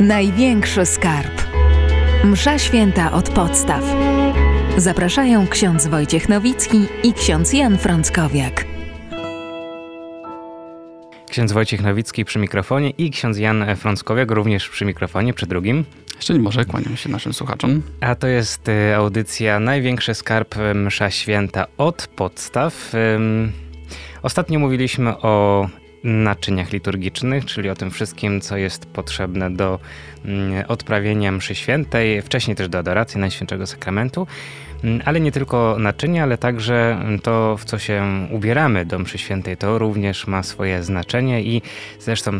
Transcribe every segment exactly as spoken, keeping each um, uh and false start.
Największy skarb. Msza święta od podstaw. Zapraszają ksiądz Wojciech Nowicki i ksiądz Jan Frąckowiak. Ksiądz Wojciech Nowicki przy mikrofonie i ksiądz Jan Frąckowiak również przy mikrofonie, przy drugim. Szczęść Boże, kłaniam się naszym słuchaczom. A to jest audycja Największy skarb, Msza święta od podstaw. Ostatnio mówiliśmy o naczyniach liturgicznych, czyli o tym wszystkim, co jest potrzebne do odprawienia mszy świętej, wcześniej też do adoracji Najświętszego Sakramentu, ale nie tylko naczynia, ale także to, w co się ubieramy do mszy świętej, to również ma swoje znaczenie i zresztą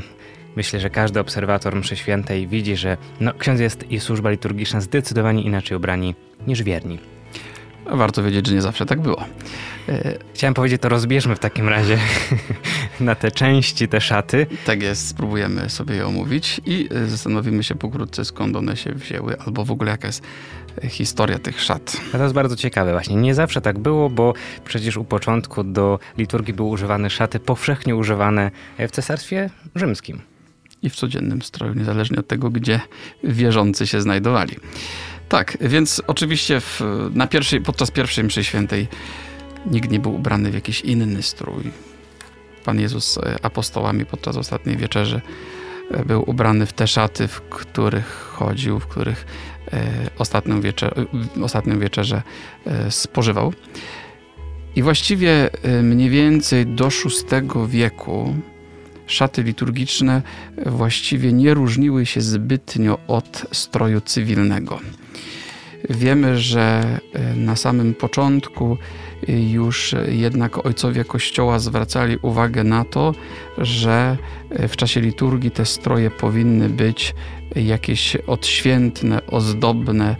myślę, że każdy obserwator mszy świętej widzi, że no, ksiądz jest i służba liturgiczna zdecydowanie inaczej ubrani niż wierni. Warto wiedzieć, że nie zawsze tak było. Chciałem powiedzieć, to rozbierzmy w takim razie na te części, te szaty. Tak jest, spróbujemy sobie je omówić i zastanowimy się pokrótce, skąd one się wzięły, albo w ogóle jaka jest historia tych szat. A to jest bardzo ciekawe właśnie. Nie zawsze tak było, bo przecież u początku do liturgii były używane szaty powszechnie używane w Cesarstwie Rzymskim. I w codziennym stroju, niezależnie od tego, gdzie wierzący się znajdowali. Tak, więc oczywiście w, na pierwszej, podczas pierwszej mszy świętej nikt nie był ubrany w jakiś inny strój. Pan Jezus z apostołami podczas ostatniej wieczerzy był ubrany w te szaty, w których chodził, w których e, ostatnią, wieczer, ostatnią wieczerzę e, spożywał. I właściwie e, mniej więcej do szóstego wieku szaty liturgiczne właściwie nie różniły się zbytnio od stroju cywilnego. Wiemy, że na samym początku już jednak ojcowie Kościoła zwracali uwagę na to, że w czasie liturgii te stroje powinny być jakieś odświętne, ozdobne.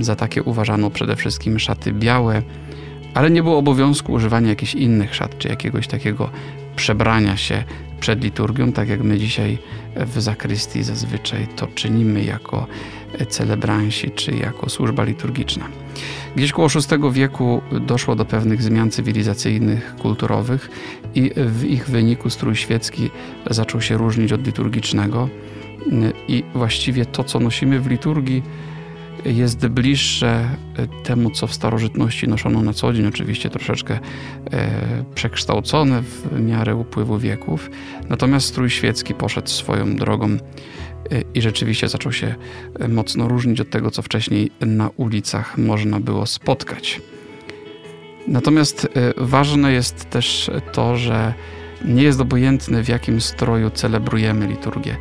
Za takie uważano przede wszystkim szaty białe, ale nie było obowiązku używania jakichś innych szat, czy jakiegoś takiego przebrania się przed liturgią, tak jak my dzisiaj w zakrystii zazwyczaj to czynimy jako celebransi, czy jako służba liturgiczna. Gdzieś koło szóstego wieku doszło do pewnych zmian cywilizacyjnych, kulturowych i w ich wyniku strój świecki zaczął się różnić od liturgicznego i właściwie to, co nosimy w liturgii, jest bliższe temu, co w starożytności noszono na co dzień, oczywiście troszeczkę przekształcone w miarę upływu wieków. Natomiast strój świecki poszedł swoją drogą i rzeczywiście zaczął się mocno różnić od tego, co wcześniej na ulicach można było spotkać. Natomiast ważne jest też to, że nie jest obojętne, w jakim stroju celebrujemy liturgię.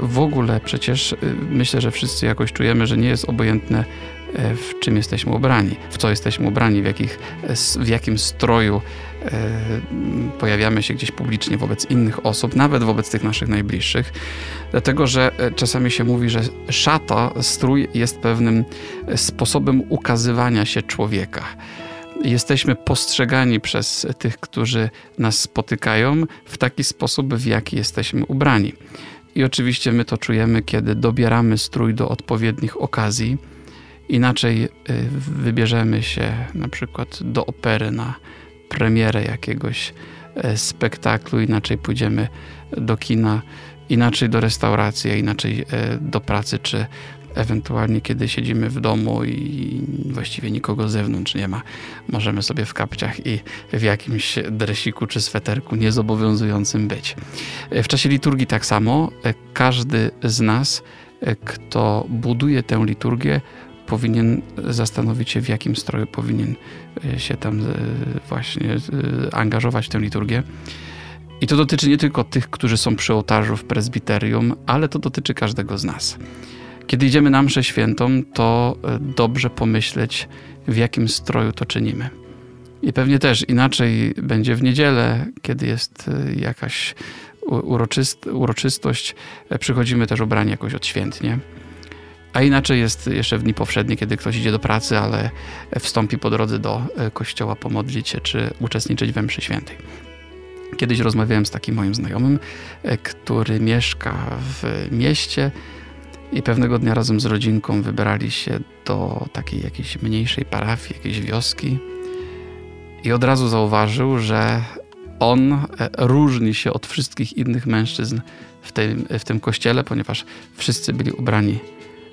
W ogóle przecież myślę, że wszyscy jakoś czujemy, że nie jest obojętne, w czym jesteśmy ubrani, w co jesteśmy ubrani, w, jakich, w jakim stroju pojawiamy się gdzieś publicznie wobec innych osób, nawet wobec tych naszych najbliższych. Dlatego, że czasami się mówi, że szata, strój jest pewnym sposobem ukazywania się człowieka. Jesteśmy postrzegani przez tych, którzy nas spotykają, w taki sposób, w jaki jesteśmy ubrani. I oczywiście my to czujemy, kiedy dobieramy strój do odpowiednich okazji. Inaczej wybierzemy się na przykład do opery na premierę jakiegoś spektaklu, inaczej pójdziemy do kina, inaczej do restauracji, a inaczej do pracy, czy ewentualnie kiedy siedzimy w domu i właściwie nikogo z zewnątrz nie ma. Możemy sobie w kapciach i w jakimś dresiku czy sweterku niezobowiązującym być. W czasie liturgii tak samo. Każdy z nas, kto buduje tę liturgię, powinien zastanowić się, w jakim stroju powinien się tam właśnie angażować w tę liturgię. I to dotyczy nie tylko tych, którzy są przy ołtarzu w prezbiterium, ale to dotyczy każdego z nas. Kiedy idziemy na mszę świętą, to dobrze pomyśleć, w jakim stroju to czynimy. I pewnie też inaczej będzie w niedzielę, kiedy jest jakaś uroczystość. Przychodzimy też ubrani jakoś odświętnie. A inaczej jest jeszcze w dni powszednie, kiedy ktoś idzie do pracy, ale wstąpi po drodze do kościoła pomodlić się, czy uczestniczyć we mszy świętej. Kiedyś rozmawiałem z takim moim znajomym, który mieszka w mieście, i pewnego dnia razem z rodzinką wybrali się do takiej jakiejś mniejszej parafii, jakiejś wioski i od razu zauważył, że on różni się od wszystkich innych mężczyzn w tym, w tym kościele, ponieważ wszyscy byli ubrani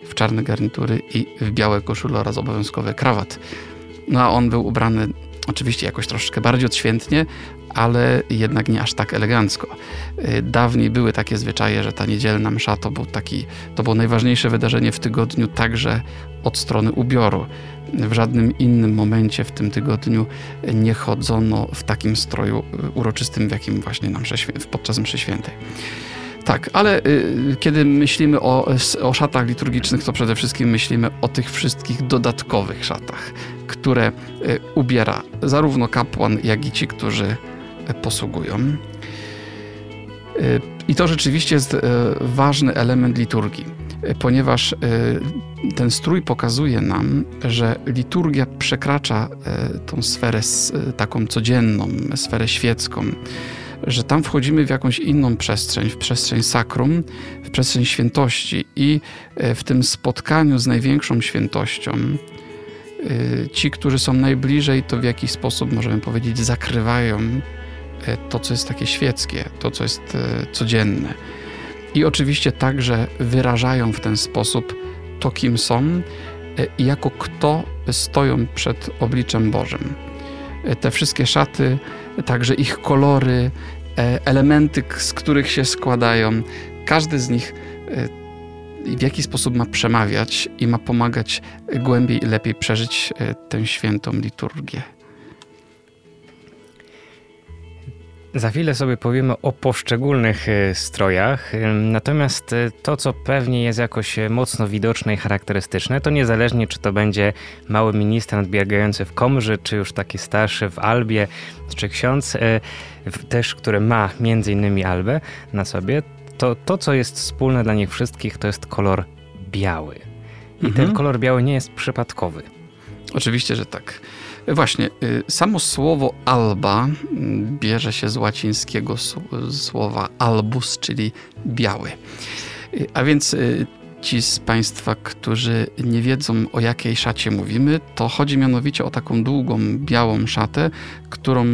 w czarne garnitury i w białe koszule oraz obowiązkowy krawat. No a on był ubrany oczywiście jakoś troszeczkę bardziej odświętnie, ale jednak nie aż tak elegancko. Dawniej były takie zwyczaje, że ta niedzielna msza to był taki, to było najważniejsze wydarzenie w tygodniu także od strony ubioru. W żadnym innym momencie w tym tygodniu nie chodzono w takim stroju uroczystym, w jakim właśnie na mszę, podczas mszy świętej. Tak, ale y, kiedy myślimy o, o szatach liturgicznych, to przede wszystkim myślimy o tych wszystkich dodatkowych szatach, które y, ubiera zarówno kapłan, jak i ci, którzy posługują. Y, I to rzeczywiście jest y, ważny element liturgii, y, ponieważ y, ten strój pokazuje nam, że liturgia przekracza y, tą sferę y, taką codzienną, sferę świecką, że tam wchodzimy w jakąś inną przestrzeń, w przestrzeń sakrum, w przestrzeń świętości i w tym spotkaniu z największą świętością ci, którzy są najbliżej, to w jakiś sposób, możemy powiedzieć, zakrywają to, co jest takie świeckie, to, co jest codzienne. I oczywiście także wyrażają w ten sposób to, kim są i jako kto stoją przed obliczem Bożym. Te wszystkie szaty, także ich kolory, elementy, z których się składają. Każdy z nich w jakiś sposób ma przemawiać i ma pomagać głębiej i lepiej przeżyć tę świętą liturgię. Za chwilę sobie powiemy o poszczególnych strojach, natomiast to, co pewnie jest jakoś mocno widoczne i charakterystyczne, to niezależnie czy to będzie mały ministrant biegający w Komży, czy już taki starszy w albie, czy ksiądz, też który ma między innymi albę na sobie, to to, co jest wspólne dla nich wszystkich, to jest kolor biały. I mhm. ten kolor biały nie jest przypadkowy. Oczywiście, że tak. Właśnie, samo słowo alba bierze się z łacińskiego słowa albus, czyli biały. A więc ci z Państwa, którzy nie wiedzą, o jakiej szacie mówimy, to chodzi mianowicie o taką długą, białą szatę, którą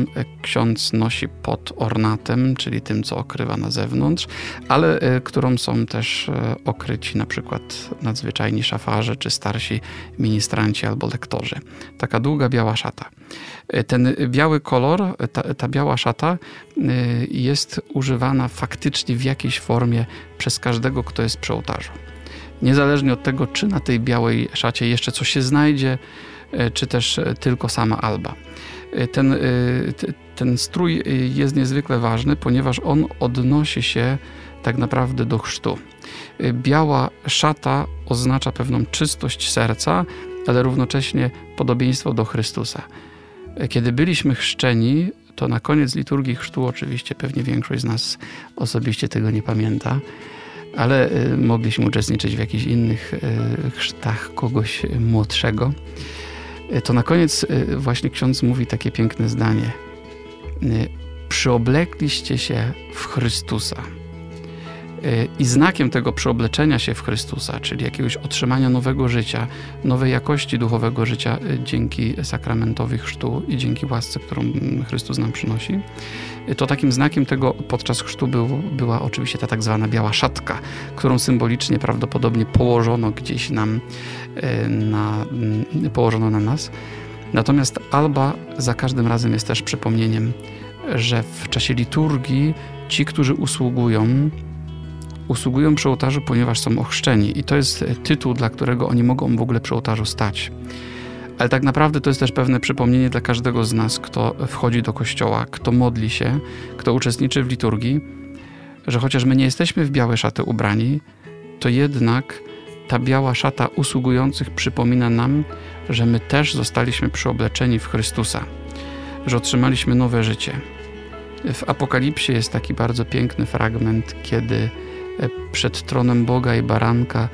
ksiądz nosi pod ornatem, czyli tym, co okrywa na zewnątrz, ale którą są też okryci na przykład nadzwyczajni szafarze czy starsi ministranci albo lektorzy. Taka długa, biała szata. Ten biały kolor, ta, ta biała szata jest używana faktycznie w jakiejś formie przez każdego, kto jest przy ołtarzu. Niezależnie od tego, czy na tej białej szacie jeszcze coś się znajdzie, czy też tylko sama alba. Ten, ten strój jest niezwykle ważny, ponieważ on odnosi się tak naprawdę do chrztu. Biała szata oznacza pewną czystość serca, ale równocześnie podobieństwo do Chrystusa. Kiedy byliśmy chrzczeni, to na koniec liturgii chrztu, oczywiście pewnie większość z nas osobiście tego nie pamięta, ale mogliśmy uczestniczyć w jakichś innych chrztach kogoś młodszego, to na koniec właśnie ksiądz mówi takie piękne zdanie. Przyoblekliście się w Chrystusa. I znakiem tego przyobleczenia się w Chrystusa, czyli jakiegoś otrzymania nowego życia, nowej jakości duchowego życia dzięki sakramentowi chrztu i dzięki łasce, którą Chrystus nam przynosi, to takim znakiem tego podczas chrztu był, była oczywiście ta tak zwana biała szatka, którą symbolicznie prawdopodobnie położono gdzieś nam, na, położono na nas. Natomiast alba za każdym razem jest też przypomnieniem, że w czasie liturgii ci, którzy usługują, usługują przy ołtarzu, ponieważ są ochrzczeni i to jest tytuł, dla którego oni mogą w ogóle przy ołtarzu stać. Ale tak naprawdę to jest też pewne przypomnienie dla każdego z nas, kto wchodzi do kościoła, kto modli się, kto uczestniczy w liturgii, że chociaż my nie jesteśmy w białe szaty ubrani, to jednak ta biała szata usługujących przypomina nam, że my też zostaliśmy przyobleczeni w Chrystusa, że otrzymaliśmy nowe życie. W Apokalipsie jest taki bardzo piękny fragment, kiedy przed tronem Boga i Baranka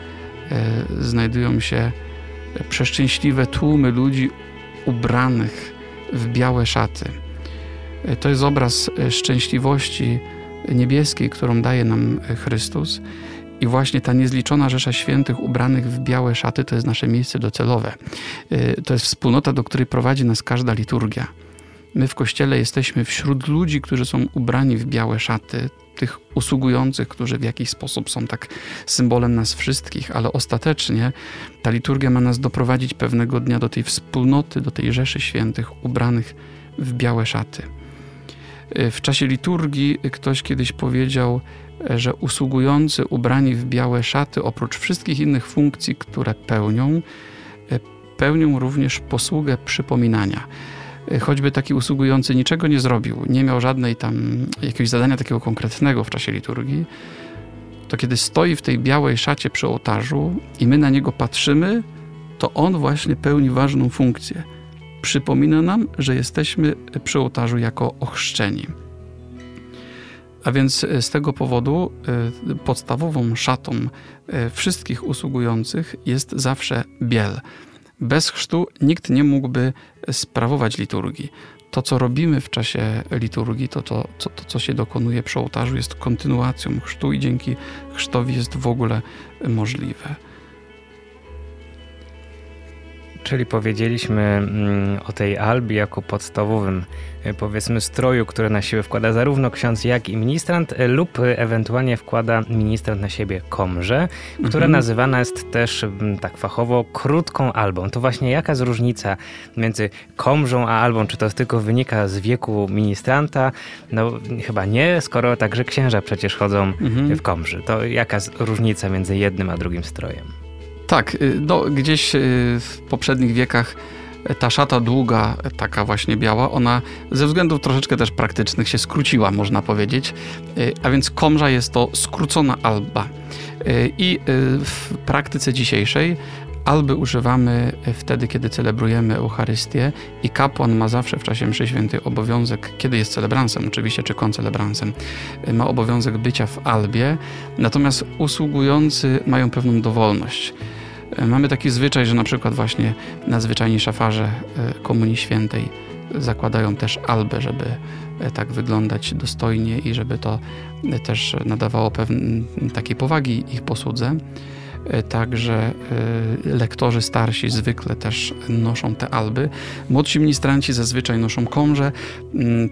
znajdują się przeszczęśliwe tłumy ludzi ubranych w białe szaty. To jest obraz szczęśliwości niebieskiej, którą daje nam Chrystus i właśnie ta niezliczona rzesza świętych ubranych w białe szaty to jest nasze miejsce docelowe. To jest wspólnota, do której prowadzi nas każda liturgia. My w Kościele jesteśmy wśród ludzi, którzy są ubrani w białe szaty, tych usługujących, którzy w jakiś sposób są tak symbolem nas wszystkich, ale ostatecznie ta liturgia ma nas doprowadzić pewnego dnia do tej wspólnoty, do tej rzeszy świętych ubranych w białe szaty. W czasie liturgii ktoś kiedyś powiedział, że usługujący ubrani w białe szaty, oprócz wszystkich innych funkcji, które pełnią, pełnią również posługę przypominania. Choćby taki usługujący niczego nie zrobił, nie miał żadnej tam jakiegoś zadania takiego konkretnego w czasie liturgii, to kiedy stoi w tej białej szacie przy ołtarzu i my na niego patrzymy, to on właśnie pełni ważną funkcję. Przypomina nam, że jesteśmy przy ołtarzu jako ochrzczeni. A więc z tego powodu podstawową szatą wszystkich usługujących jest zawsze biel. Bez chrztu nikt nie mógłby sprawować liturgii. To, co robimy w czasie liturgii, to, to, to, to co się dokonuje przy ołtarzu, jest kontynuacją chrztu i dzięki chrztowi jest w ogóle możliwe. Czyli powiedzieliśmy o tej albie jako podstawowym, powiedzmy, stroju, który na siebie wkłada zarówno ksiądz, jak i ministrant, lub ewentualnie wkłada ministrant na siebie komżę, która mm-hmm. nazywana jest też tak fachowo krótką albą. To właśnie jaka jest różnica między komżą a albą? Czy to tylko wynika z wieku ministranta? No chyba nie, skoro także księża przecież chodzą mm-hmm. w komży. To jaka jest różnica między jednym a drugim strojem? Tak, no, gdzieś w poprzednich wiekach ta szata długa, taka właśnie biała, ona ze względów troszeczkę też praktycznych się skróciła, można powiedzieć. A więc komża jest to skrócona alba. I w praktyce dzisiejszej alby używamy wtedy, kiedy celebrujemy Eucharystię i kapłan ma zawsze w czasie mszy świętej obowiązek, kiedy jest celebransem oczywiście, czy koncelebransem, ma obowiązek bycia w albie, natomiast usługujący mają pewną dowolność. Mamy taki zwyczaj, że na przykład właśnie nadzwyczajni szafarze Komunii Świętej zakładają też albę, żeby tak wyglądać dostojnie i żeby to też nadawało pewnej takiej powagi ich posłudze. Także lektorzy starsi zwykle też noszą te alby. Młodsi ministranci zazwyczaj noszą komże,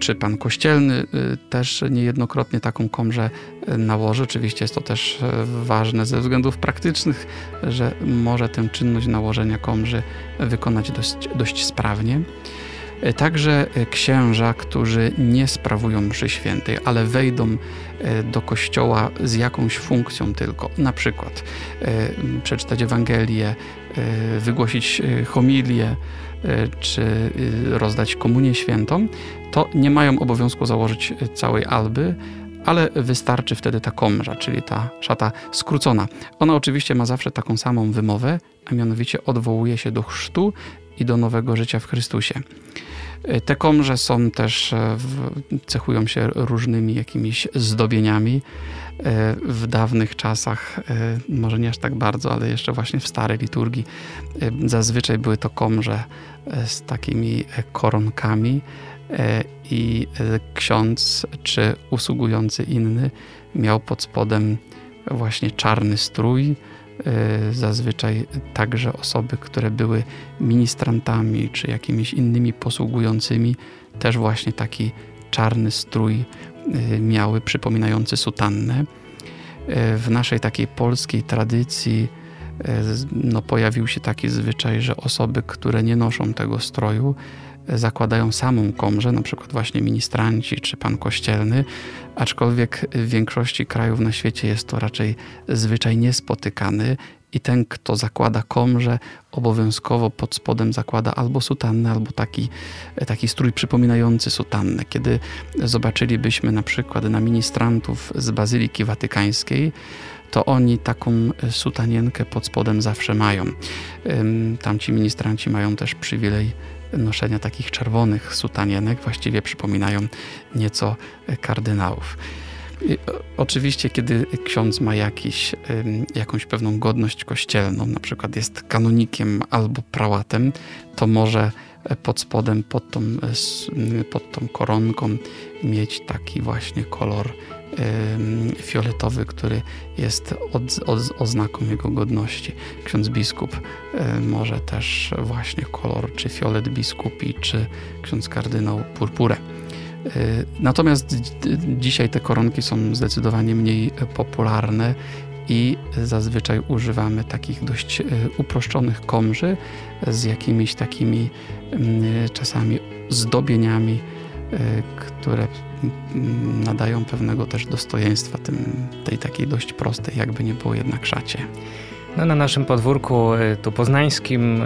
czy pan kościelny też niejednokrotnie taką komżę nałoży. Oczywiście jest to też ważne ze względów praktycznych, że może tę czynność nałożenia komży wykonać dość, dość sprawnie. Także księża, którzy nie sprawują mszy świętej, ale wejdą do kościoła z jakąś funkcją tylko, na przykład przeczytać Ewangelię, wygłosić homilię, czy rozdać komunię świętą, to nie mają obowiązku założyć całej alby, ale wystarczy wtedy ta komża, czyli ta szata skrócona. Ona oczywiście ma zawsze taką samą wymowę, a mianowicie odwołuje się do chrztu i do nowego życia w Chrystusie. Te komże są też, cechują się różnymi jakimiś zdobieniami. W dawnych czasach, może nie aż tak bardzo, ale jeszcze właśnie w starej liturgii, zazwyczaj były to komże z takimi koronkami i ksiądz czy usługujący inny miał pod spodem właśnie czarny strój. Zazwyczaj także osoby, które były ministrantami czy jakimiś innymi posługującymi, też właśnie taki czarny strój miały, przypominający sutannę. W naszej takiej polskiej tradycji no, pojawił się taki zwyczaj, że osoby, które nie noszą tego stroju, zakładają samą komżę, na przykład właśnie ministranci czy pan kościelny, aczkolwiek w większości krajów na świecie jest to raczej zwyczaj niespotykany i ten, kto zakłada komżę, obowiązkowo pod spodem zakłada albo sutannę, albo taki, taki strój przypominający sutannę. Kiedy zobaczylibyśmy na przykład na ministrantów z Bazyliki Watykańskiej, to oni taką sutanienkę pod spodem zawsze mają. Tamci ministranci mają też przywilej noszenia takich czerwonych sutanienek, właściwie przypominają nieco kardynałów. I oczywiście, kiedy ksiądz ma jakiś, jakąś pewną godność kościelną, na przykład jest kanonikiem albo prałatem, to może pod spodem, pod tą, pod tą koronką mieć taki właśnie kolor fioletowy, który jest od, od, oznaką jego godności. Ksiądz biskup może też właśnie kolor, czy fiolet biskupi, czy ksiądz kardynał purpurę. Natomiast dzisiaj te koronki są zdecydowanie mniej popularne i zazwyczaj używamy takich dość uproszczonych komży z jakimiś takimi czasami zdobieniami, które nadają pewnego też dostojeństwa tym, tej takiej dość prostej, jakby nie było jednak szacie. No, na naszym podwórku tu poznańskim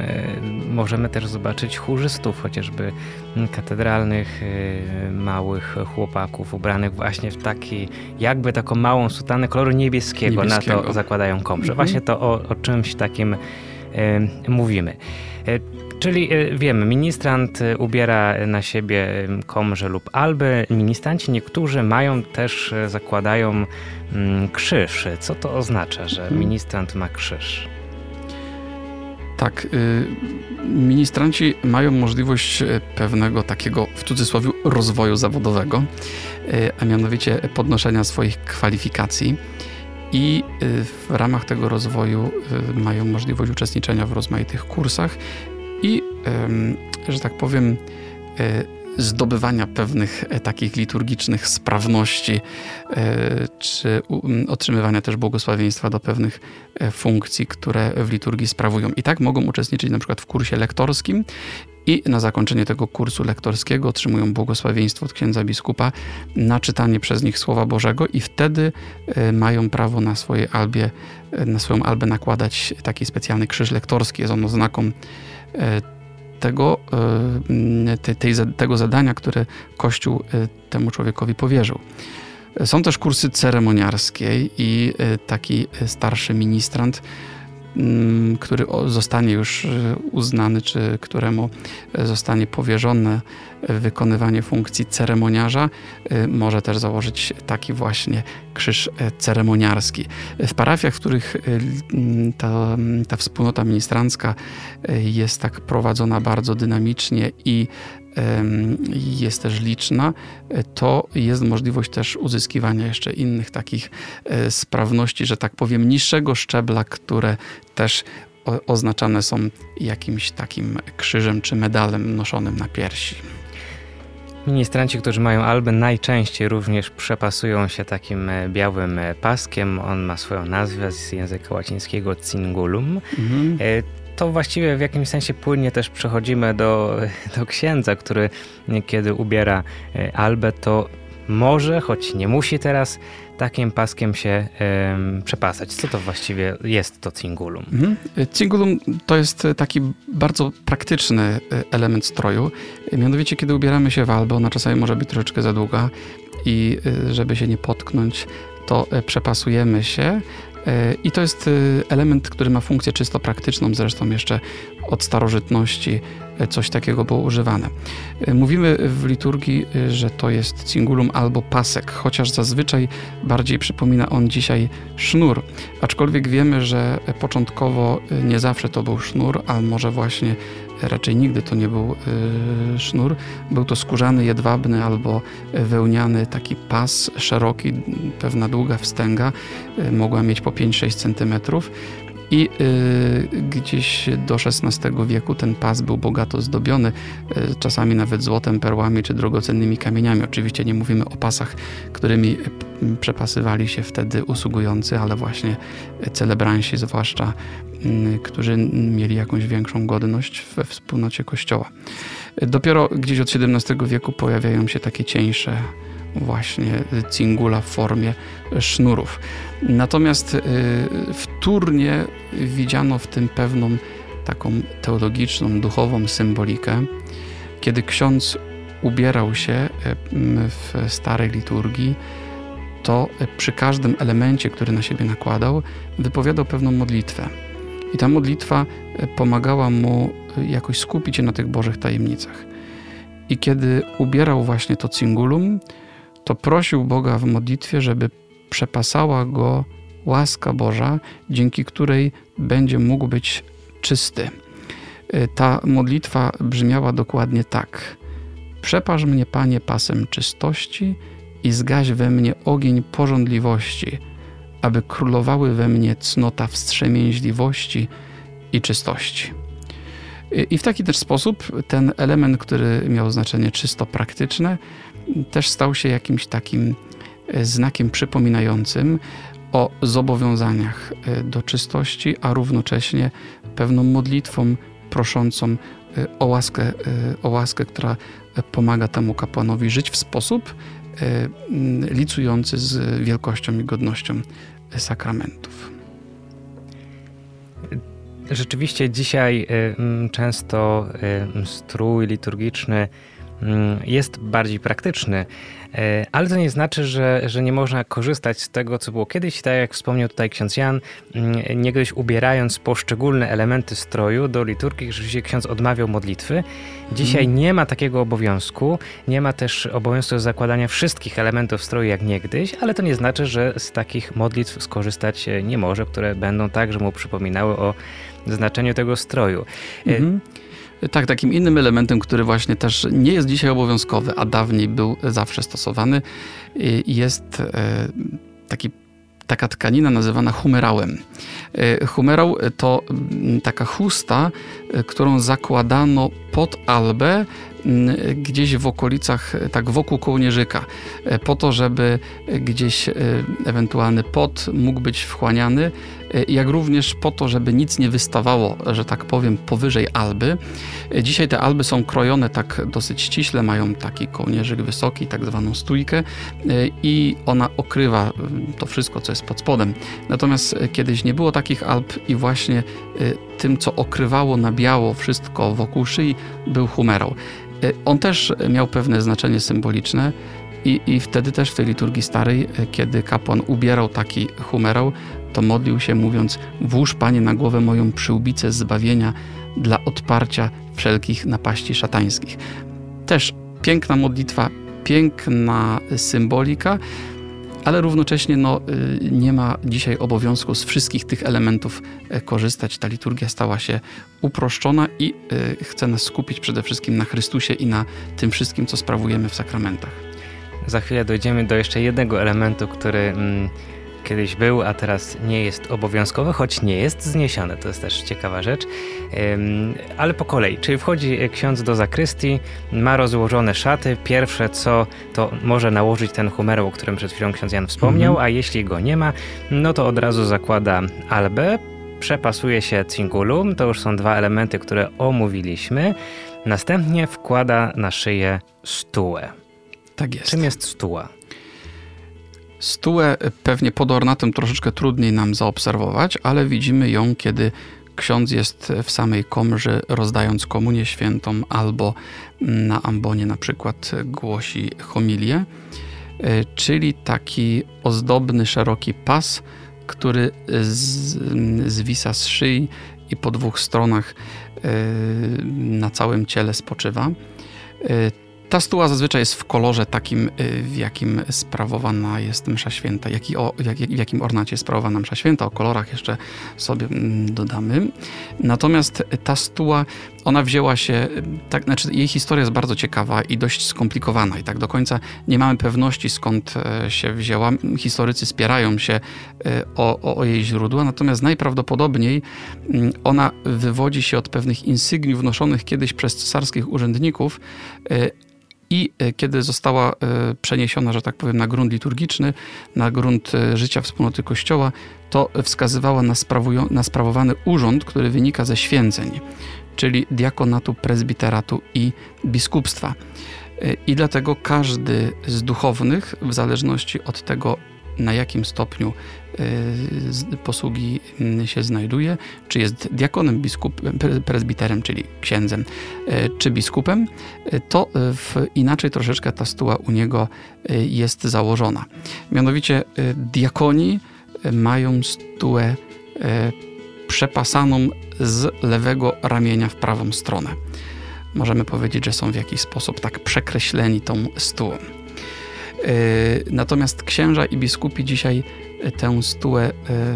możemy też zobaczyć chórzystów, chociażby katedralnych, małych chłopaków ubranych właśnie w taki, jakby taką małą sutanę koloru niebieskiego, niebieskiego. Na to zakładają komrze. Mhm. Właśnie to o, o czymś takim mówimy. Czyli wiemy, ministrant ubiera na siebie komrze lub alby. Ministranci niektórzy mają też, zakładają krzyż. Co to oznacza, że ministrant ma krzyż? Tak, ministranci mają możliwość pewnego takiego, w cudzysłowie, rozwoju zawodowego, a mianowicie podnoszenia swoich kwalifikacji. I w ramach tego rozwoju mają możliwość uczestniczenia w rozmaitych kursach i, że tak powiem, zdobywania pewnych takich liturgicznych sprawności, czy otrzymywania też błogosławieństwa do pewnych funkcji, które w liturgii sprawują. I tak mogą uczestniczyć na przykład w kursie lektorskim i na zakończenie tego kursu lektorskiego otrzymują błogosławieństwo od księdza biskupa na czytanie przez nich Słowa Bożego i wtedy mają prawo na swojej albie, na swoją albę nakładać taki specjalny krzyż lektorski. Jest ono znaką tego, te, tej, tego zadania, które Kościół temu człowiekowi powierzył. Są też kursy ceremoniarskie i taki starszy ministrant, który zostanie już uznany, czy któremu zostanie powierzone wykonywanie funkcji ceremoniarza, może też założyć taki właśnie krzyż ceremoniarski. W parafiach, w których ta, ta wspólnota ministrancka jest tak prowadzona bardzo dynamicznie i jest też liczna, to jest możliwość też uzyskiwania jeszcze innych takich sprawności, że tak powiem, niższego szczebla, które też oznaczane są jakimś takim krzyżem czy medalem noszonym na piersi. Ministranci, którzy mają albę, najczęściej również przepasują się takim białym paskiem. On ma swoją nazwę z języka łacińskiego cingulum. Mhm. To właściwie w jakimś sensie płynnie też przechodzimy do, do księdza, który kiedy ubiera albę, to może, choć nie musi teraz, takim paskiem się y, przepasać. Co to właściwie jest to cingulum? Mhm. Cingulum to jest taki bardzo praktyczny element stroju. Mianowicie, kiedy ubieramy się w albę, ona czasami może być troszeczkę za długa i żeby się nie potknąć, to przepasujemy się. I to jest element, który ma funkcję czysto praktyczną, zresztą jeszcze od starożytności coś takiego było używane. Mówimy w liturgii, że to jest cingulum albo pasek, chociaż zazwyczaj bardziej przypomina on dzisiaj sznur. Aczkolwiek wiemy, że początkowo nie zawsze to był sznur, a może właśnie raczej nigdy to nie był sznur. Był to skórzany, jedwabny albo wełniany taki pas szeroki, pewna długa wstęga, mogła mieć po pięć-sześć centymetrów. I y, gdzieś do szesnastego wieku ten pas był bogato zdobiony, y, czasami nawet złotem, perłami czy drogocennymi kamieniami. Oczywiście nie mówimy o pasach, którymi przepasywali się wtedy usługujący, ale właśnie celebransi, zwłaszcza y, którzy mieli jakąś większą godność we wspólnocie Kościoła. Dopiero gdzieś od siedemnastego wieku pojawiają się takie cieńsze właśnie cingula w formie sznurów. Natomiast wtórnie widziano w tym pewną taką teologiczną, duchową symbolikę. Kiedy ksiądz ubierał się w starej liturgii, to przy każdym elemencie, który na siebie nakładał, wypowiadał pewną modlitwę. I ta modlitwa pomagała mu jakoś skupić się na tych Bożych tajemnicach. I kiedy ubierał właśnie to cingulum, to prosił Boga w modlitwie, żeby przepasała go łaska Boża, dzięki której będzie mógł być czysty. Ta modlitwa brzmiała dokładnie tak. Przepasz mnie, Panie, pasem czystości i zgaś we mnie ogień pożądliwości, aby królowały we mnie cnota wstrzemięźliwości i czystości. I w taki też sposób ten element, który miał znaczenie czysto praktyczne, też stał się jakimś takim znakiem przypominającym o zobowiązaniach do czystości, a równocześnie pewną modlitwą proszącą o łaskę, o łaskę, która pomaga temu kapłanowi żyć w sposób licujący z wielkością i godnością sakramentów. Rzeczywiście dzisiaj często strój liturgiczny jest bardziej praktyczny, ale to nie znaczy, że, że nie można korzystać z tego, co było kiedyś. Tak jak wspomniał tutaj ksiądz Jan, niegdyś ubierając poszczególne elementy stroju do liturgii, rzeczywiście ksiądz odmawiał modlitwy. Dzisiaj nie ma takiego obowiązku, nie ma też obowiązku zakładania wszystkich elementów stroju jak niegdyś, ale to nie znaczy, że z takich modlitw skorzystać nie może, które będą także mu przypominały o znaczeniu tego stroju. Mhm. Tak, takim innym elementem, który właśnie też nie jest dzisiaj obowiązkowy, a dawniej był zawsze stosowany, jest taki, taka tkanina nazywana humerałem. Humerał to taka chusta, którą zakładano pod albę gdzieś w okolicach, tak wokół kołnierzyka, po to, żeby gdzieś ewentualny pot mógł być wchłaniany, jak również po to, żeby nic nie wystawało, że tak powiem, powyżej alby. Dzisiaj te alby są krojone tak dosyć ściśle, mają taki kołnierzyk wysoki, tak zwaną stójkę, i ona okrywa to wszystko, co jest pod spodem. Natomiast kiedyś nie było takich alb i właśnie tym, co okrywało na biało wszystko wokół szyi, był humerał. On też miał pewne znaczenie symboliczne i, i wtedy też w tej liturgii starej, kiedy kapłan ubierał taki humerał, to modlił się mówiąc: włóż, Panie, na głowę moją przyłbicę zbawienia dla odparcia wszelkich napaści szatańskich. Też piękna modlitwa, piękna symbolika, ale równocześnie no, nie ma dzisiaj obowiązku z wszystkich tych elementów korzystać. Ta liturgia stała się uproszczona i chce nas skupić przede wszystkim na Chrystusie i na tym wszystkim, co sprawujemy w sakramentach. Za chwilę dojdziemy do jeszcze jednego elementu, który mm, kiedyś był, a teraz nie jest obowiązkowy, choć nie jest zniesiony. To jest też ciekawa rzecz. Ym, ale po kolei, czyli wchodzi ksiądz do zakrystii, ma rozłożone szaty. Pierwsze co, to może nałożyć ten humerał, o którym przed chwilą ksiądz Jan wspomniał, mm-hmm. a jeśli go nie ma, no to od razu zakłada albę, przepasuje się cingulum, to już są dwa elementy, które omówiliśmy. Następnie wkłada na szyję stułę. Tak jest. Czym jest stuła? Stułę pewnie pod ornatem troszeczkę trudniej nam zaobserwować, ale widzimy ją, kiedy ksiądz jest w samej komży, rozdając komunię świętą, albo na ambonie na przykład głosi homilię, czyli taki ozdobny, szeroki pas, który z, zwisa z szyi i po dwóch stronach na całym ciele spoczywa. Ta stuła zazwyczaj jest w kolorze takim, w jakim sprawowana jest msza święta, jaki o, jak, w jakim ornacie jest sprawowana msza święta. O kolorach jeszcze sobie dodamy. Natomiast ta stuła, ona wzięła się, tak, znaczy jej historia jest bardzo ciekawa i dość skomplikowana i tak do końca nie mamy pewności, skąd się wzięła. Historycy spierają się o, o, o jej źródła, natomiast najprawdopodobniej ona wywodzi się od pewnych insygniów noszonych kiedyś przez cesarskich urzędników, i kiedy została przeniesiona, że tak powiem, na grunt liturgiczny, na grunt życia wspólnoty Kościoła, to wskazywała na, sprawują, na sprawowany urząd, który wynika ze święceń, czyli diakonatu, prezbiteratu i biskupstwa. I dlatego każdy z duchownych, w zależności od tego, na jakim stopniu posługi się znajduje, czy jest diakonem, biskupem, prezbiterem, czyli księdzem, czy biskupem, to w, inaczej troszeczkę ta stuła u niego jest założona. Mianowicie diakoni mają stułę przepasaną z lewego ramienia w prawą stronę. Możemy powiedzieć, że są w jakiś sposób tak przekreśleni tą stułą. Natomiast księża i biskupi dzisiaj tę stułę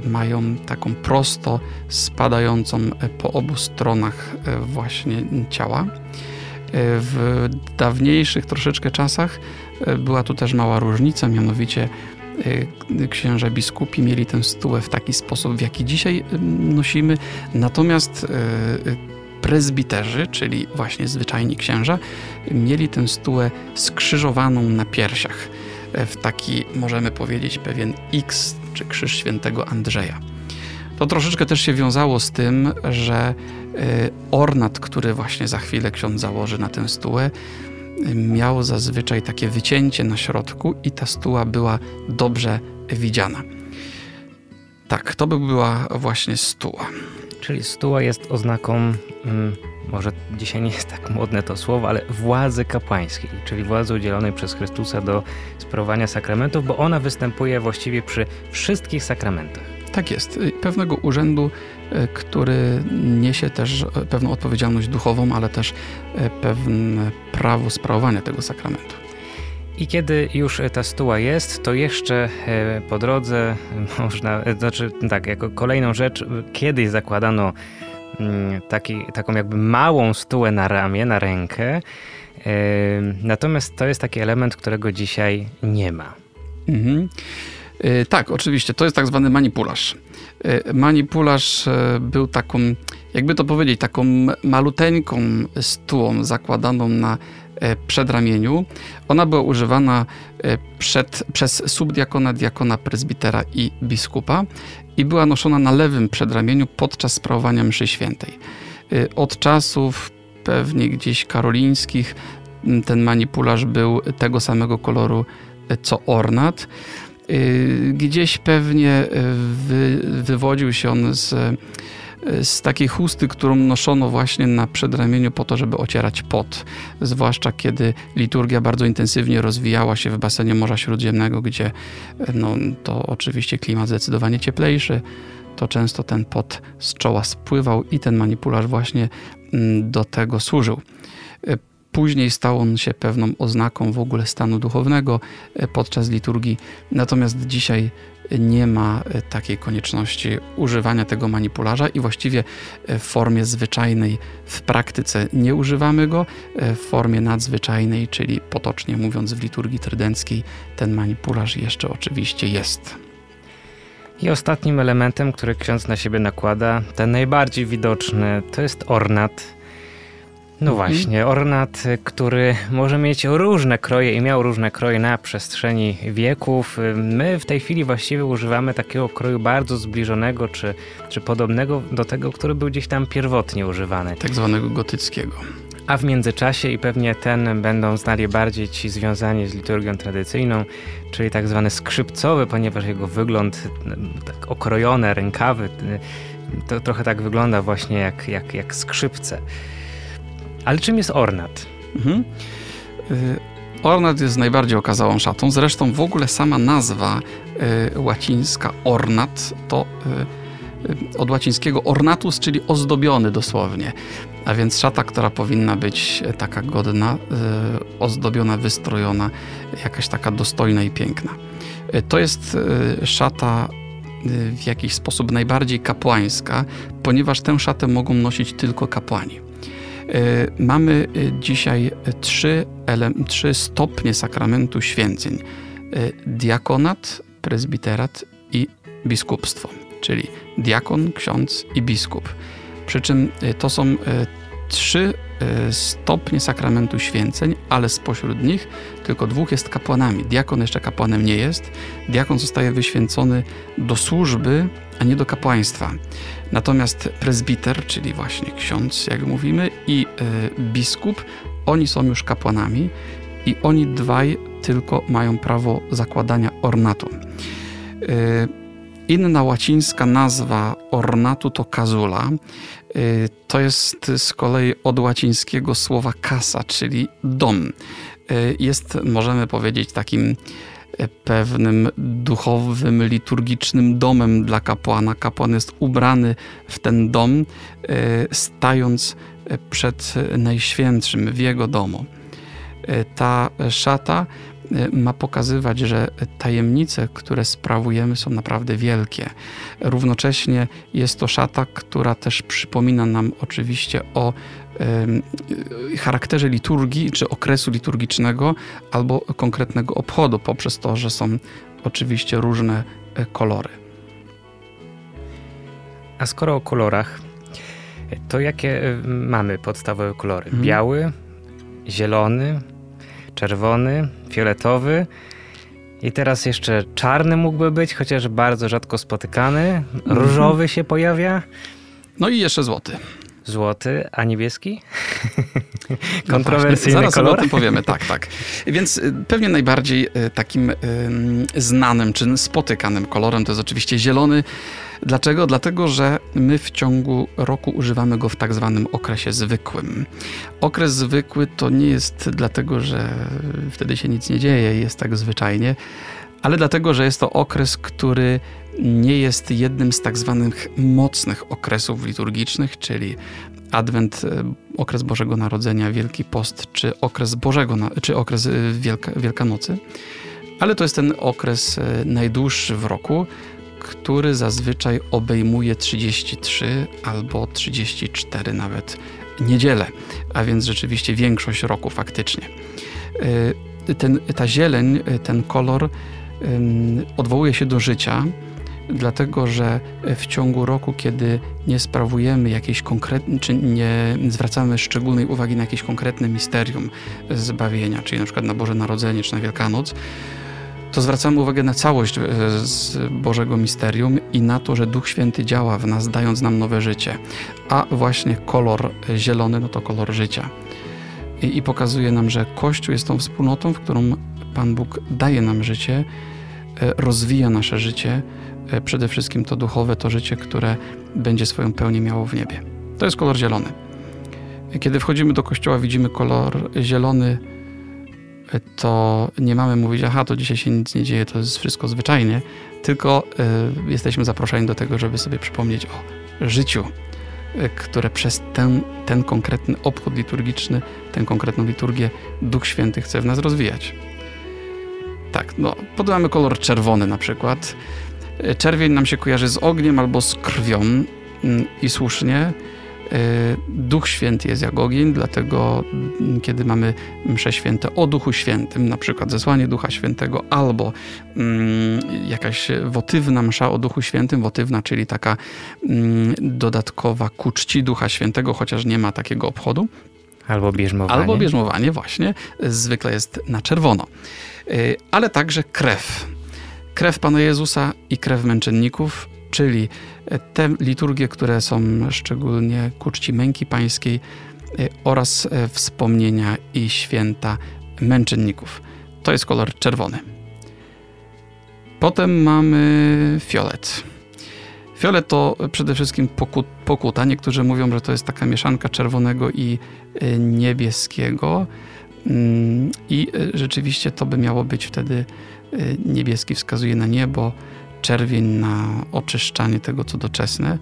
mają taką prosto spadającą po obu stronach właśnie ciała. W dawniejszych troszeczkę czasach była tu też mała różnica, mianowicie księża biskupi mieli tę stułę w taki sposób, w jaki dzisiaj nosimy, natomiast prezbiterzy, czyli właśnie zwyczajni księża, mieli tę stułę skrzyżowaną na piersiach w taki, możemy powiedzieć, pewien X, czy krzyż świętego Andrzeja. To troszeczkę też się wiązało z tym, że ornat, który właśnie za chwilę ksiądz założy na tę stułę, miał zazwyczaj takie wycięcie na środku i ta stuła była dobrze widziana. Tak, to by była właśnie stuła. Czyli stuła jest oznaką, może dzisiaj nie jest tak modne to słowo, ale władzy kapłańskiej, czyli władzy udzielonej przez Chrystusa do sprawowania sakramentów, bo ona występuje właściwie przy wszystkich sakramentach. Tak jest. Pewnego urzędu, który niesie też pewną odpowiedzialność duchową, ale też pewne prawo sprawowania tego sakramentu. I kiedy już ta stuła jest, to jeszcze po drodze można, znaczy tak, jako kolejną rzecz, kiedyś zakładano taki, taką jakby małą stułę na ramię, na rękę, natomiast to jest taki element, którego dzisiaj nie ma. Mhm. Tak, oczywiście. To jest tak zwany manipularz. Manipularz był taką, jakby to powiedzieć, taką maluteńką stułą zakładaną na przedramieniu. Ona była używana przed, przez subdiakona, diakona, prezbitera i biskupa i była noszona na lewym przedramieniu podczas sprawowania mszy świętej. Od czasów pewnie gdzieś karolińskich ten manipularz był tego samego koloru co ornat. Gdzieś pewnie wy, wywodził się on z, z takiej chusty, którą noszono właśnie na przedramieniu po to, żeby ocierać pot. Zwłaszcza kiedy liturgia bardzo intensywnie rozwijała się w basenie Morza Śródziemnego, gdzie no, to oczywiście klimat zdecydowanie cieplejszy, to często ten pot z czoła spływał i ten manipularz właśnie do tego służył. Później stał on się pewną oznaką w ogóle stanu duchownego podczas liturgii. Natomiast dzisiaj nie ma takiej konieczności używania tego manipularza i właściwie w formie zwyczajnej w praktyce nie używamy go. W formie nadzwyczajnej, czyli potocznie mówiąc w liturgii trydenckiej, ten manipularz jeszcze oczywiście jest. I ostatnim elementem, który ksiądz na siebie nakłada, ten najbardziej widoczny, to jest ornat. No właśnie, ornat, który może mieć różne kroje i miał różne kroje na przestrzeni wieków. My w tej chwili właściwie używamy takiego kroju bardzo zbliżonego czy, czy podobnego do tego, który był gdzieś tam pierwotnie używany. Tak zwanego gotyckiego. A w międzyczasie, i pewnie ten będą znali bardziej ci związani z liturgią tradycyjną, czyli tak zwany skrzypcowy, ponieważ jego wygląd, tak okrojone rękawy, to trochę tak wygląda właśnie jak, jak, jak skrzypce. Ale czym jest ornat? Mhm. Ornat jest najbardziej okazałą szatą. Zresztą w ogóle sama nazwa łacińska ornat to od łacińskiego ornatus, czyli ozdobiony dosłownie. A więc szata, która powinna być taka godna, ozdobiona, wystrojona, jakaś taka dostojna i piękna. To jest szata w jakiś sposób najbardziej kapłańska, ponieważ tę szatę mogą nosić tylko kapłani. Mamy dzisiaj trzy, trzy stopnie sakramentu święceń. Diakonat, prezbiterat i biskupstwo, czyli diakon, ksiądz i biskup. Przy czym to są trzy stopnie sakramentu święceń, ale spośród nich tylko dwóch jest kapłanami. Diakon jeszcze kapłanem nie jest. Diakon zostaje wyświęcony do służby, a nie do kapłaństwa. Natomiast prezbiter, czyli właśnie ksiądz, jak mówimy, i y, biskup, oni są już kapłanami i oni dwaj tylko mają prawo zakładania ornatu. Y, inna łacińska nazwa ornatu to kazula. Y, to jest z kolei od łacińskiego słowa casa, czyli dom. Y, jest, możemy powiedzieć, takim pewnym duchowym, liturgicznym domem dla kapłana. Kapłan jest ubrany w ten dom, stając przed Najświętszym w jego domu. Ta szata ma pokazywać, że tajemnice, które sprawujemy, są naprawdę wielkie. Równocześnie jest to szata, która też przypomina nam oczywiście o charakterze liturgii, czy okresu liturgicznego, albo konkretnego obchodu, poprzez to, że są oczywiście różne kolory. A skoro o kolorach, To jakie mamy podstawowe kolory? Biały, zielony, czerwony, fioletowy. I teraz jeszcze czarny mógłby być, chociaż bardzo rzadko spotykany. Różowy się pojawia. No i jeszcze złoty. Złoty, a niebieski? No kontrowersyjny zaraz kolor? Zaraz o tym powiemy, tak, tak. Więc pewnie najbardziej takim znanym czy spotykanym kolorem to jest oczywiście zielony. Dlaczego? Dlatego, że my w ciągu roku używamy go w tak zwanym okresie zwykłym. Okres zwykły to nie jest dlatego, że wtedy się nic nie dzieje, jest tak zwyczajnie, ale dlatego, że jest to okres, który nie jest jednym z tak zwanych mocnych okresów liturgicznych, czyli Adwent, okres Bożego Narodzenia, Wielki Post, czy okres Bożego, czy okres Wielka, Wielkanocy. Ale to jest ten okres najdłuższy w roku, który zazwyczaj obejmuje trzydzieści trzy albo trzydzieści cztery nawet niedziele, a więc rzeczywiście większość roku faktycznie. Ten, ta zieleń, ten kolor odwołuje się do życia, dlatego że w ciągu roku, kiedy nie sprawujemy jakiejś konkretnej, czy nie zwracamy szczególnej uwagi na jakieś konkretne misterium zbawienia, czyli na przykład na Boże Narodzenie czy na Wielkanoc, to zwracamy uwagę na całość Bożego misterium i na to, że Duch Święty działa w nas, dając nam nowe życie. A właśnie kolor zielony, no to kolor życia. I, i pokazuje nam, że Kościół jest tą wspólnotą, w którą Pan Bóg daje nam życie, rozwija nasze życie, przede wszystkim to duchowe, to życie, które będzie swoją pełnię miało w niebie. To jest kolor zielony. Kiedy wchodzimy do kościoła, widzimy kolor zielony, to nie mamy mówić, aha, to dzisiaj się nic nie dzieje, to jest wszystko zwyczajnie, tylko y, jesteśmy zaproszeni do tego, żeby sobie przypomnieć o życiu, y, które przez ten, ten konkretny obchód liturgiczny, tę konkretną liturgię Duch Święty chce w nas rozwijać. Tak, no, podamy kolor czerwony na przykład. Czerwień nam się kojarzy z ogniem albo z krwią y, i słusznie. Duch Święty jest jak ogień, dlatego kiedy mamy msze święte o Duchu Świętym, na przykład zesłanie Ducha Świętego albo mm, jakaś wotywna msza o Duchu Świętym, wotywna, czyli taka mm, dodatkowa ku czci Ducha Świętego, chociaż nie ma takiego obchodu. Albo bierzmowanie. Albo bierzmowanie, właśnie. Zwykle jest na czerwono. Ale także krew. Krew Pana Jezusa i krew męczenników, czyli te liturgie, które są szczególnie ku czci męki pańskiej oraz wspomnienia i święta męczenników. To jest kolor czerwony. Potem mamy fiolet. Fiolet to przede wszystkim pokuta. Niektórzy mówią, że to jest taka mieszanka czerwonego i niebieskiego. I rzeczywiście to by miało być wtedy, niebieski wskazuje na niebo, czerwień na oczyszczanie tego, co doczesne.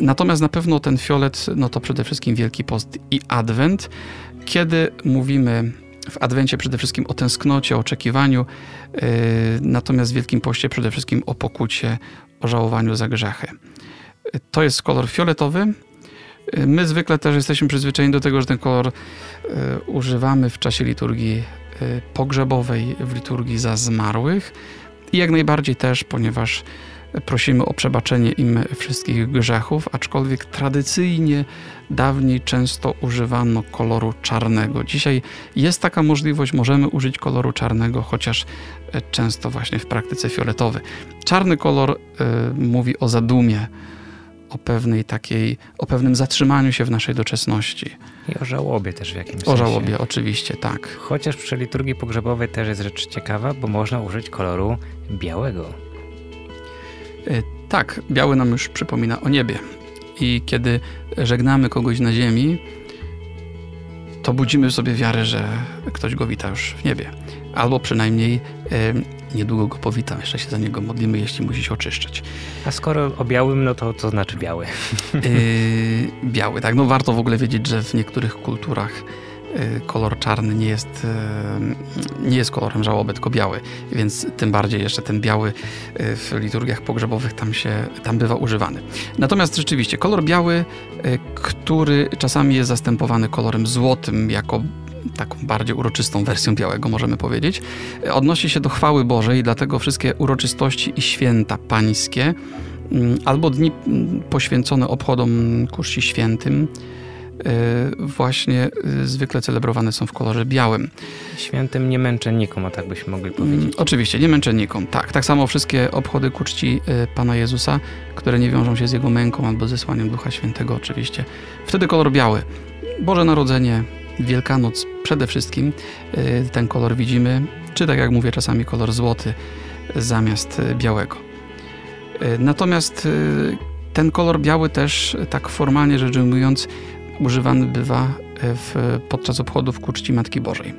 Natomiast na pewno ten fiolet, no to przede wszystkim Wielki Post i Adwent. Kiedy mówimy w Adwencie przede wszystkim o tęsknocie, o oczekiwaniu, yy, natomiast w Wielkim Poście przede wszystkim o pokucie, o żałowaniu za grzechy. To jest kolor fioletowy. My zwykle też jesteśmy przyzwyczajeni do tego, że ten kolor yy, używamy w czasie liturgii yy, pogrzebowej, w liturgii za zmarłych. I jak najbardziej też, ponieważ prosimy o przebaczenie im wszystkich grzechów, aczkolwiek tradycyjnie dawniej często używano koloru czarnego. Dzisiaj jest taka możliwość, możemy użyć koloru czarnego, chociaż często właśnie w praktyce fioletowy. Czarny kolor y, mówi o zadumie, o pewnej takiej, o pewnym zatrzymaniu się w naszej doczesności. I o żałobie też w jakimś sensie. O żałobie, oczywiście, tak. Chociaż przy liturgii pogrzebowej też jest rzecz ciekawa, bo można użyć koloru białego. Yy, tak, biały nam już przypomina o niebie. I kiedy żegnamy kogoś na ziemi, to budzimy sobie wiarę, że ktoś go wita już w niebie. Albo przynajmniej y, niedługo go powita. Jeszcze się za niego modlimy, jeśli musi się oczyszczać. A skoro o białym, no to co znaczy biały? Y, biały, tak. No warto w ogóle wiedzieć, że w niektórych kulturach y, kolor czarny nie jest, y, nie jest kolorem żałoby, tylko biały. Więc tym bardziej jeszcze ten biały y, w liturgiach pogrzebowych tam, się, tam bywa używany. Natomiast rzeczywiście kolor biały, y, który czasami jest zastępowany kolorem złotym jako taką bardziej uroczystą wersją białego, możemy powiedzieć, odnosi się do chwały Bożej, dlatego wszystkie uroczystości i święta pańskie albo dni poświęcone obchodom ku Mszy Świętym właśnie zwykle celebrowane są w kolorze białym. Świętym niemęczennikom, a tak byśmy mogli powiedzieć. Oczywiście, niemęczennikom, tak. Tak samo wszystkie obchody ku czci Pana Jezusa, które nie wiążą się z Jego męką albo zesłaniem Ducha Świętego, oczywiście. Wtedy kolor biały. Boże Narodzenie, Wielkanoc przede wszystkim ten kolor widzimy, czy tak jak mówię czasami kolor złoty zamiast białego. Natomiast ten kolor biały też, tak formalnie rzecz ujmując, używany bywa w, podczas obchodów ku czci Matki Bożej.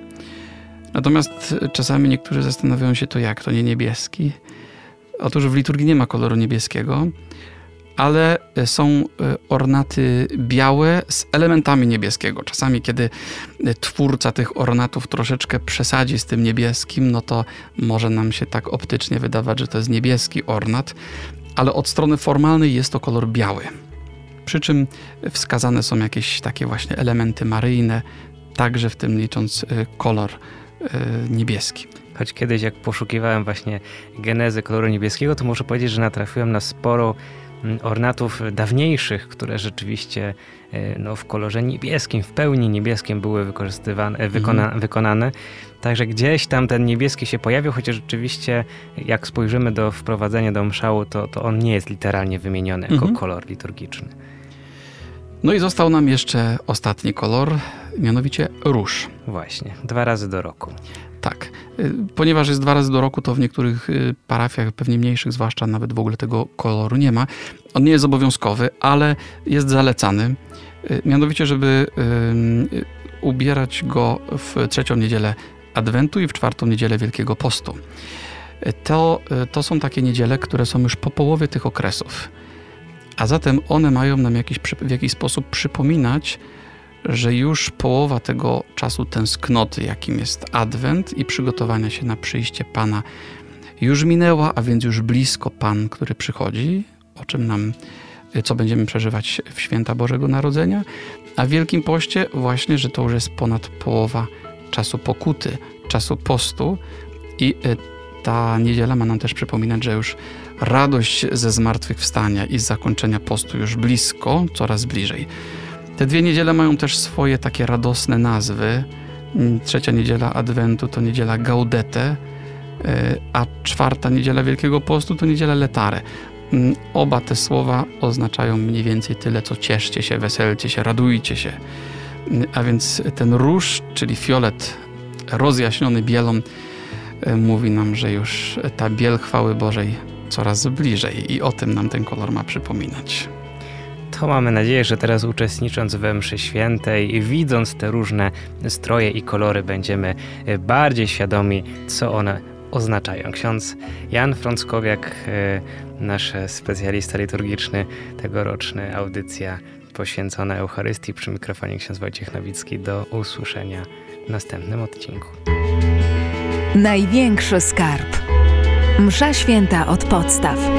Natomiast czasami niektórzy zastanawiają się, to jak, to nie niebieski? Otóż w liturgii nie ma koloru niebieskiego, ale są ornaty białe z elementami niebieskiego. Czasami, kiedy twórca tych ornatów troszeczkę przesadzi z tym niebieskim, no to może nam się tak optycznie wydawać, że to jest niebieski ornat, ale od strony formalnej jest to kolor biały. Przy czym wskazane są jakieś takie właśnie elementy maryjne, także w tym licząc kolor niebieski. Choć kiedyś jak poszukiwałem właśnie genezy koloru niebieskiego, to muszę powiedzieć, że natrafiłem na sporo ornatów dawniejszych, które rzeczywiście no, w kolorze niebieskim, w pełni niebieskim były wykorzystywane, wykona, mhm. wykonane. Także gdzieś tam ten niebieski się pojawił, chociaż rzeczywiście jak spojrzymy do wprowadzenia do mszału, to, to on nie jest literalnie wymieniony jako mhm. kolor liturgiczny. No i został nam jeszcze ostatni kolor, mianowicie róż. Właśnie, dwa razy do roku. Tak, ponieważ jest dwa razy do roku, to w niektórych parafiach, pewnie mniejszych zwłaszcza, nawet w ogóle tego koloru nie ma. On nie jest obowiązkowy, ale jest zalecany. Mianowicie, żeby ubierać go w trzecią niedzielę Adwentu i w czwartą niedzielę Wielkiego Postu. To, to są takie niedziele, które są już po połowie tych okresów. A zatem one mają nam jakiś, w jakiś sposób przypominać, że już połowa tego czasu tęsknoty, jakim jest Adwent i przygotowania się na przyjście Pana, już minęła, a więc już blisko Pan, który przychodzi, o czym nam, co będziemy przeżywać w święta Bożego Narodzenia, a w Wielkim Poście właśnie, że to już jest ponad połowa czasu pokuty, czasu postu i ta niedziela ma nam też przypominać, że już radość ze zmartwychwstania i z zakończenia postu już blisko, coraz bliżej. Te dwie niedziele mają też swoje takie radosne nazwy. Trzecia niedziela Adwentu to niedziela Gaudete, a czwarta niedziela Wielkiego Postu to niedziela Letare. Oba te słowa oznaczają mniej więcej tyle, co cieszcie się, weselcie się, radujcie się. A więc ten róż, czyli fiolet rozjaśniony bielą, mówi nam, że już ta biel chwały Bożej coraz bliżej i o tym nam ten kolor ma przypominać. To mamy nadzieję, że teraz uczestnicząc we mszy świętej i widząc te różne stroje i kolory będziemy bardziej świadomi, co one oznaczają. Ksiądz Jan Frąckowiak, nasz specjalista liturgiczny, tegoroczny audycja poświęcona Eucharystii. Przy mikrofonie ksiądz Wojciech Nowicki. Do usłyszenia w następnym odcinku. Największy skarb. Msza święta od podstaw.